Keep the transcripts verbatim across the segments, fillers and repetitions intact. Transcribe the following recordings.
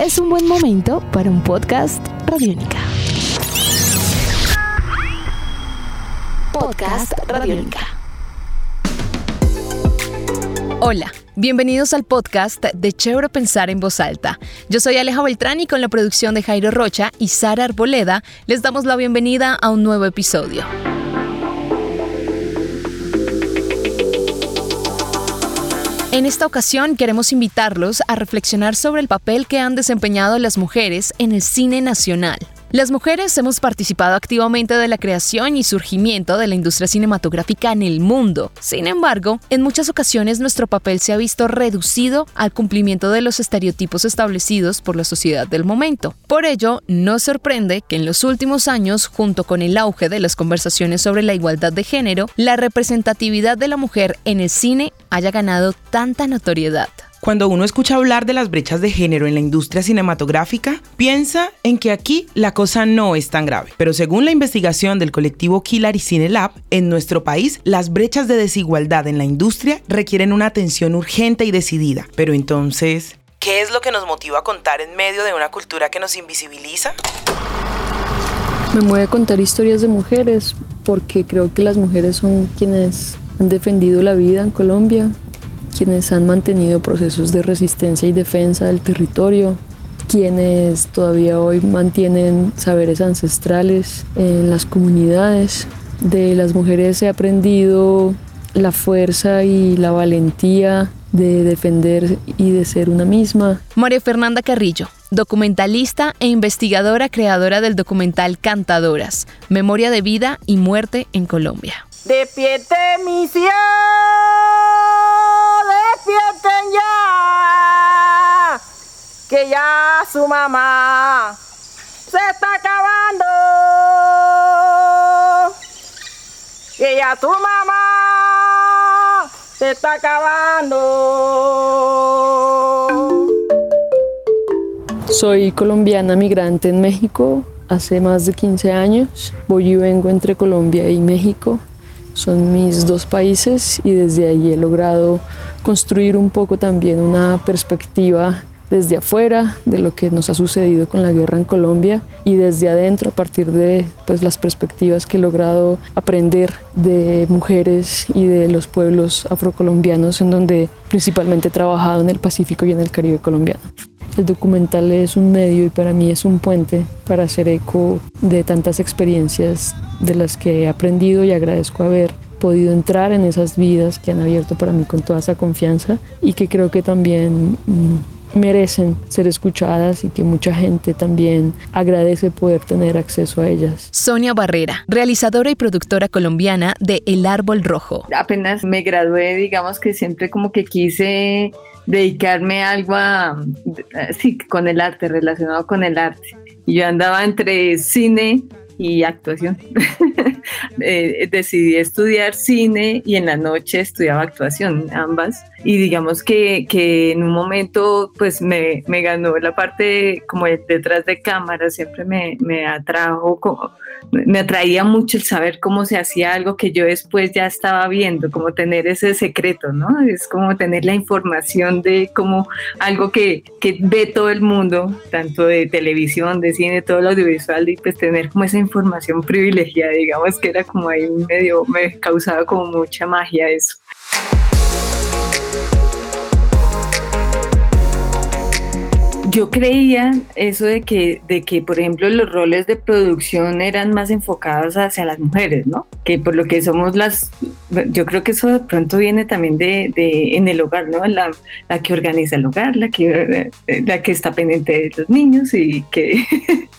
es un buen momento para un podcast Radiónica. Podcast Radiónica. Hola, bienvenidos al podcast de Chévere Pensar en Voz Alta. Yo soy Aleja Beltrán y con la producción de Jairo Rocha y Sara Arboleda les damos la bienvenida a un nuevo episodio. En esta ocasión queremos invitarlos a reflexionar sobre el papel que han desempeñado las mujeres en el cine nacional. Las mujeres hemos participado activamente de la creación y surgimiento de la industria cinematográfica en el mundo. Sin embargo, en muchas ocasiones nuestro papel se ha visto reducido al cumplimiento de los estereotipos establecidos por la sociedad del momento. Por ello, no sorprende que en los últimos años, junto con el auge de las conversaciones sobre la igualdad de género, la representatividad de la mujer en el cine haya ganado tanta notoriedad. Cuando uno escucha hablar de las brechas de género en la industria cinematográfica, piensa en que aquí la cosa no es tan grave. Pero según la investigación del colectivo Killer y CineLab, en nuestro país las brechas de desigualdad en la industria requieren una atención urgente y decidida. Pero entonces, ¿qué es lo que nos motiva a contar en medio de una cultura que nos invisibiliza? Me mueve contar historias de mujeres porque creo que las mujeres son quienes han defendido la vida en Colombia, quienes han mantenido procesos de resistencia y defensa del territorio, quienes todavía hoy mantienen saberes ancestrales en las comunidades. De las mujeres he aprendido la fuerza y la valentía de defender y de ser una misma. María Fernanda Carrillo, documentalista e investigadora creadora del documental Cantadoras, Memoria de Vida y Muerte en Colombia. De pie te misión. Despierten ya, que ya su mamá se está acabando, que ya tu mamá se está acabando. Soy colombiana migrante en México hace más de quince años, voy y vengo entre Colombia y México. Son mis dos países y desde allí he logrado construir un poco también una perspectiva desde afuera de lo que nos ha sucedido con la guerra en Colombia y desde adentro a partir de pues, las perspectivas que he logrado aprender de mujeres y de los pueblos afrocolombianos en donde principalmente he trabajado en el Pacífico y en el Caribe colombiano. El documental es un medio y para mí es un puente para hacer eco de tantas experiencias de las que he aprendido y agradezco haber podido entrar en esas vidas que han abierto para mí con toda esa confianza y que creo que también merecen ser escuchadas y que mucha gente también agradece poder tener acceso a ellas. Sonia Barrera, realizadora y productora colombiana de El Árbol Rojo. Apenas me gradué, digamos que siempre como que quise dedicarme a algo a, sí, con el arte, relacionado con el arte. Y yo andaba entre cine y actuación. eh, decidí estudiar cine y en la noche estudiaba actuación, ambas. Y digamos que, que en un momento pues me, me ganó la parte como de, detrás de cámara, siempre me, me atrajo, como, me atraía mucho el saber cómo se hacía algo que yo después ya estaba viendo, como tener ese secreto, ¿no? Es como tener la información de como algo que, que ve todo el mundo, tanto de televisión, de cine, todo lo audiovisual, y pues tener como esa información privilegiada, digamos que era como ahí medio, me causaba como mucha magia eso. Yo creía eso de que, de que, por ejemplo, los roles de producción eran más enfocados hacia las mujeres, ¿no? Que por lo que somos las... Yo creo que eso de pronto viene también de, de en el hogar, ¿no? La, la que organiza el hogar, la que, la que está pendiente de los niños y que...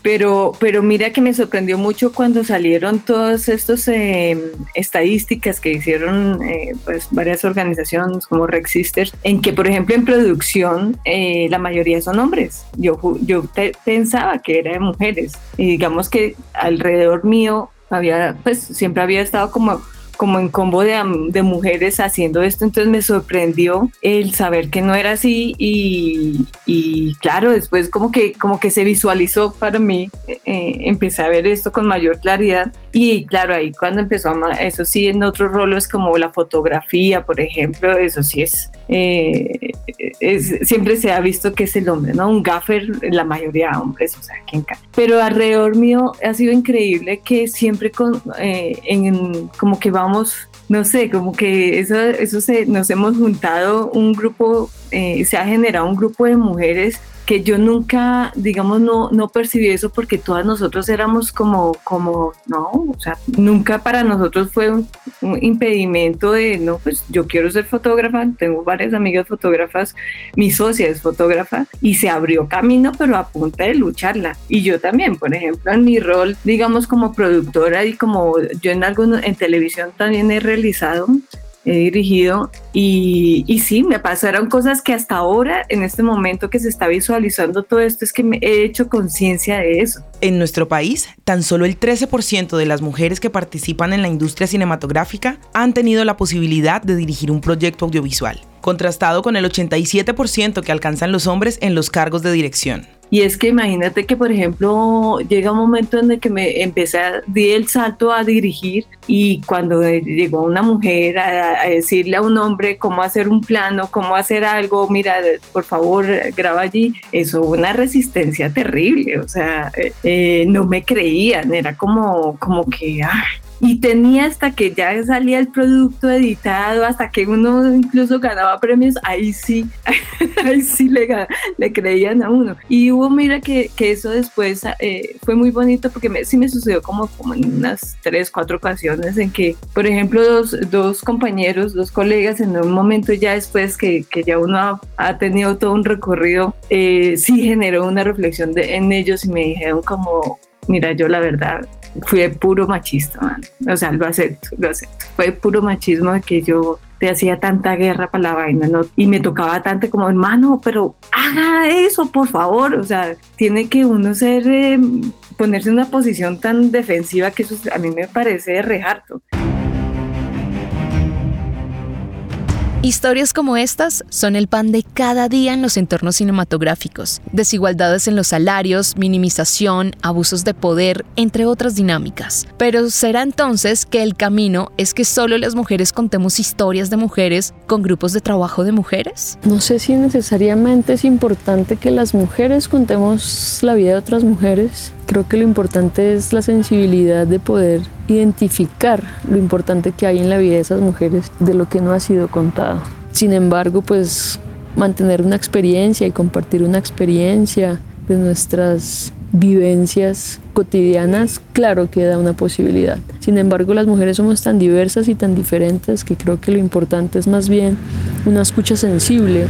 Pero, pero mira que me sorprendió mucho cuando salieron todas estas eh, estadísticas que hicieron eh, pues varias organizaciones como ReXisters, en que, por ejemplo, en producción eh, la mayoría son hombres. Yo, yo te, pensaba que era de mujeres y digamos que alrededor mío había, pues siempre había estado como... como en combo de, de mujeres haciendo esto, entonces me sorprendió el saber que no era así y, y claro, después como que, como que se visualizó para mí, eh, empecé a ver esto con mayor claridad y claro, ahí cuando empezó, a, eso sí, en otros roles como la fotografía, por ejemplo, eso sí es eh, es, siempre se ha visto que es el hombre, ¿no? Un gaffer, la mayoría de hombres, o sea, ¿quién cae? Pero alrededor mío ha sido increíble que siempre con, eh, en, como que vamos, no sé, como que eso, eso se, nos hemos juntado un grupo, eh, se ha generado un grupo de mujeres que yo nunca, digamos, no, no percibí eso porque todas nosotros éramos como, como, no, o sea, nunca para nosotros fue un, un impedimento de, no, pues yo quiero ser fotógrafa, tengo varias amigas fotógrafas, mi socia es fotógrafa y se abrió camino, pero a punta de lucharla. Y yo también, por ejemplo, en mi rol, digamos, como productora y como yo en, algunos, en televisión también he realizado, he dirigido y, y sí, me pasaron cosas que hasta ahora, en este momento que se está visualizando todo esto, es que me he hecho conciencia de eso. En nuestro país, tan solo el trece por ciento de las mujeres que participan en la industria cinematográfica han tenido la posibilidad de dirigir un proyecto audiovisual, contrastado con el ochenta y siete por ciento que alcanzan los hombres en los cargos de dirección. Y es que imagínate que, por ejemplo, llega un momento en el que me empecé a di el salto a dirigir y cuando llegó una mujer a, a decirle a un hombre cómo hacer un plano, cómo hacer algo, mira, por favor, graba allí, eso fue una resistencia terrible, o sea, eh, no me creían, era como, como que... Ah. Y tenía hasta que ya salía el producto editado, hasta que uno incluso ganaba premios, ahí sí, ahí sí le, le creían a uno. Y hubo, mira, que, que eso después eh, fue muy bonito porque me, sí me sucedió como, como en unas tres, cuatro ocasiones en que, por ejemplo, dos, dos compañeros, dos colegas, en un momento ya después que, que ya uno ha, ha tenido todo un recorrido, eh, sí generó una reflexión de, en ellos y me dijeron como, mira, yo la verdad... fui puro machista, man. O sea, lo acepto, lo acepto. Fue puro machismo de que yo te hacía tanta guerra para la vaina, ¿no? Y me tocaba tanto como, hermano, pero haga eso, por favor. O sea, tiene que uno ser, eh, ponerse en una posición tan defensiva que eso a mí me parece re harto. Historias como estas son el pan de cada día en los entornos cinematográficos. Desigualdades en los salarios, minimización, abusos de poder, entre otras dinámicas. Pero será entonces que el camino es que solo las mujeres contemos historias de mujeres con grupos de trabajo de mujeres. No sé si necesariamente es importante que las mujeres contemos la vida de otras mujeres. Creo que lo importante es la sensibilidad de poder identificar lo importante que hay en la vida de esas mujeres, de lo que no ha sido contado. Sin embargo, pues mantener una experiencia y compartir una experiencia de nuestras vivencias cotidianas, claro que da una posibilidad. Sin embargo, las mujeres somos tan diversas y tan diferentes que creo que lo importante es más bien una escucha sensible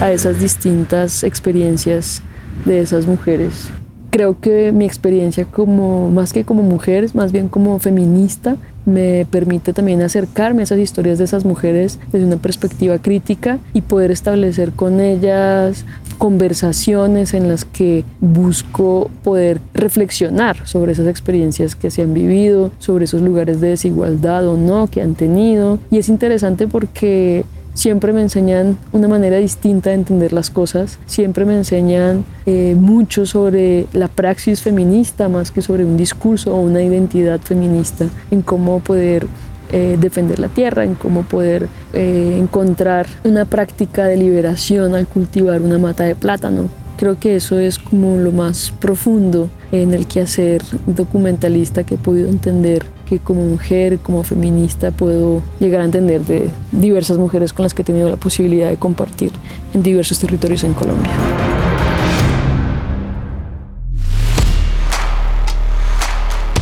a esas distintas experiencias de esas mujeres. Creo que mi experiencia como, más que como mujer, más bien como feminista, me permite también acercarme a esas historias de esas mujeres desde una perspectiva crítica y poder establecer con ellas conversaciones en las que busco poder reflexionar sobre esas experiencias que se han vivido, sobre esos lugares de desigualdad o no que han tenido. Y es interesante porque... siempre me enseñan una manera distinta de entender las cosas, siempre me enseñan eh, mucho sobre la praxis feminista más que sobre un discurso o una identidad feminista, en cómo poder eh, defender la tierra, en cómo poder eh, encontrar una práctica de liberación al cultivar una mata de plátano. Creo que eso es como lo más profundo en el quehacer documentalista que he podido entender, que como mujer, como feminista, puedo llegar a entender de diversas mujeres con las que he tenido la posibilidad de compartir en diversos territorios en Colombia.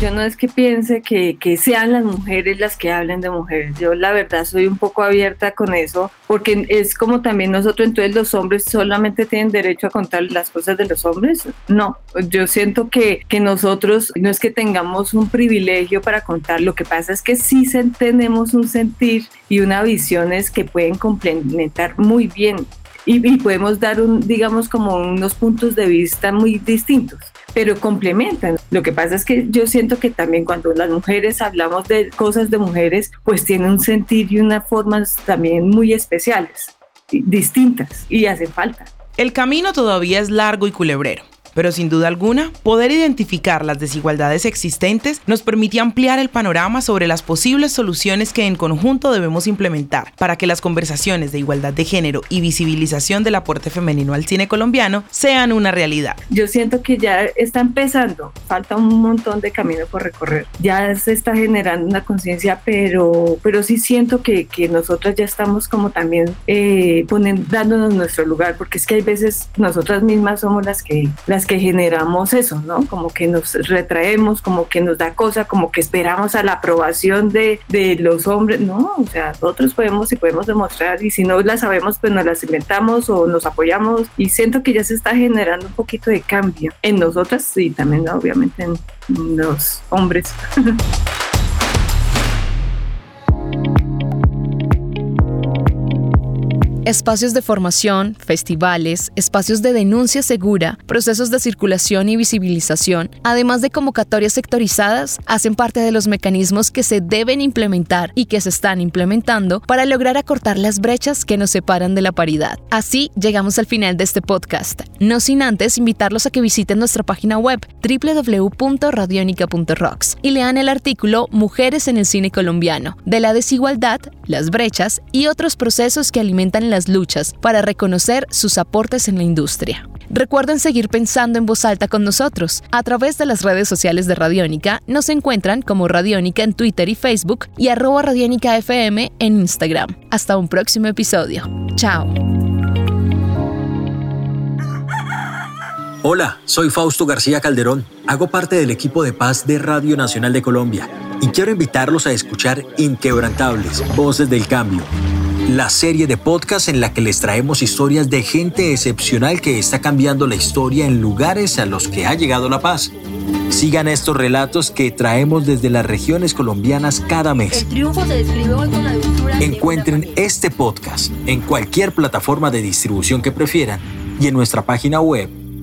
Yo no es que piense que, que sean las mujeres las que hablen de mujeres. Yo la verdad soy un poco abierta con eso porque es como también nosotros, entonces los hombres solamente tienen derecho a contar las cosas de los hombres. No, yo siento que, que nosotros no es que tengamos un privilegio para contar. Lo que pasa es que sí tenemos un sentir y una visiones que pueden complementar muy bien y, y podemos dar un, digamos, como unos puntos de vista muy distintos, pero complementan. Lo que pasa es que yo siento que también cuando las mujeres hablamos de cosas de mujeres, pues tienen un sentir y unas formas también muy especiales, distintas, y hacen falta. El camino todavía es largo y culebrero. pero sin duda alguna, poder identificar las desigualdades existentes nos permite ampliar el panorama sobre las posibles soluciones que en conjunto debemos implementar para que las conversaciones de igualdad de género y visibilización del aporte femenino al cine colombiano sean una realidad. Yo siento que ya está empezando, falta un montón de camino por recorrer. Ya se está generando una conciencia, pero, pero sí siento que, que nosotras ya estamos como también eh, poniendo, dándonos nuestro lugar, porque es que hay veces nosotras mismas somos las que, las que generamos eso, ¿no? Como que nos retraemos, como que nos da cosa, como que esperamos a la aprobación de, de los hombres, ¿no? O sea, nosotros podemos y podemos demostrar, y si no la sabemos, pues nos las inventamos o nos apoyamos, y siento que ya se está generando un poquito de cambio en nosotras y también obviamente en los hombres. Espacios de formación, festivales, espacios de denuncia segura, procesos de circulación y visibilización, además de convocatorias sectorizadas, hacen parte de los mecanismos que se deben implementar y que se están implementando para lograr acortar las brechas que nos separan de la paridad. Así llegamos al final de este podcast, no sin antes invitarlos a que visiten nuestra página web doble u doble u doble u punto radionica punto rocks y lean el artículo Mujeres en el cine colombiano, de la desigualdad, las brechas y otros procesos que alimentan las luchas para reconocer sus aportes en la industria. Recuerden seguir pensando en voz alta con nosotros. A través de las redes sociales de Radiónica nos encuentran como Radiónica en Twitter y Facebook y arroba Radiónica F M en Instagram. Hasta un próximo episodio. Chao. Hola, soy Fausto García Calderón. Hago parte del equipo de paz de Radio Nacional de Colombia y quiero invitarlos a escuchar Inquebrantables, Voces del Cambio, la serie de podcast en la que les traemos historias de gente excepcional que está cambiando la historia en lugares a los que ha llegado la paz. Sigan estos relatos que traemos desde las regiones colombianas cada mes. El triunfo se describió con la dulzura. Encuentren este podcast en cualquier plataforma de distribución que prefieran y en nuestra página web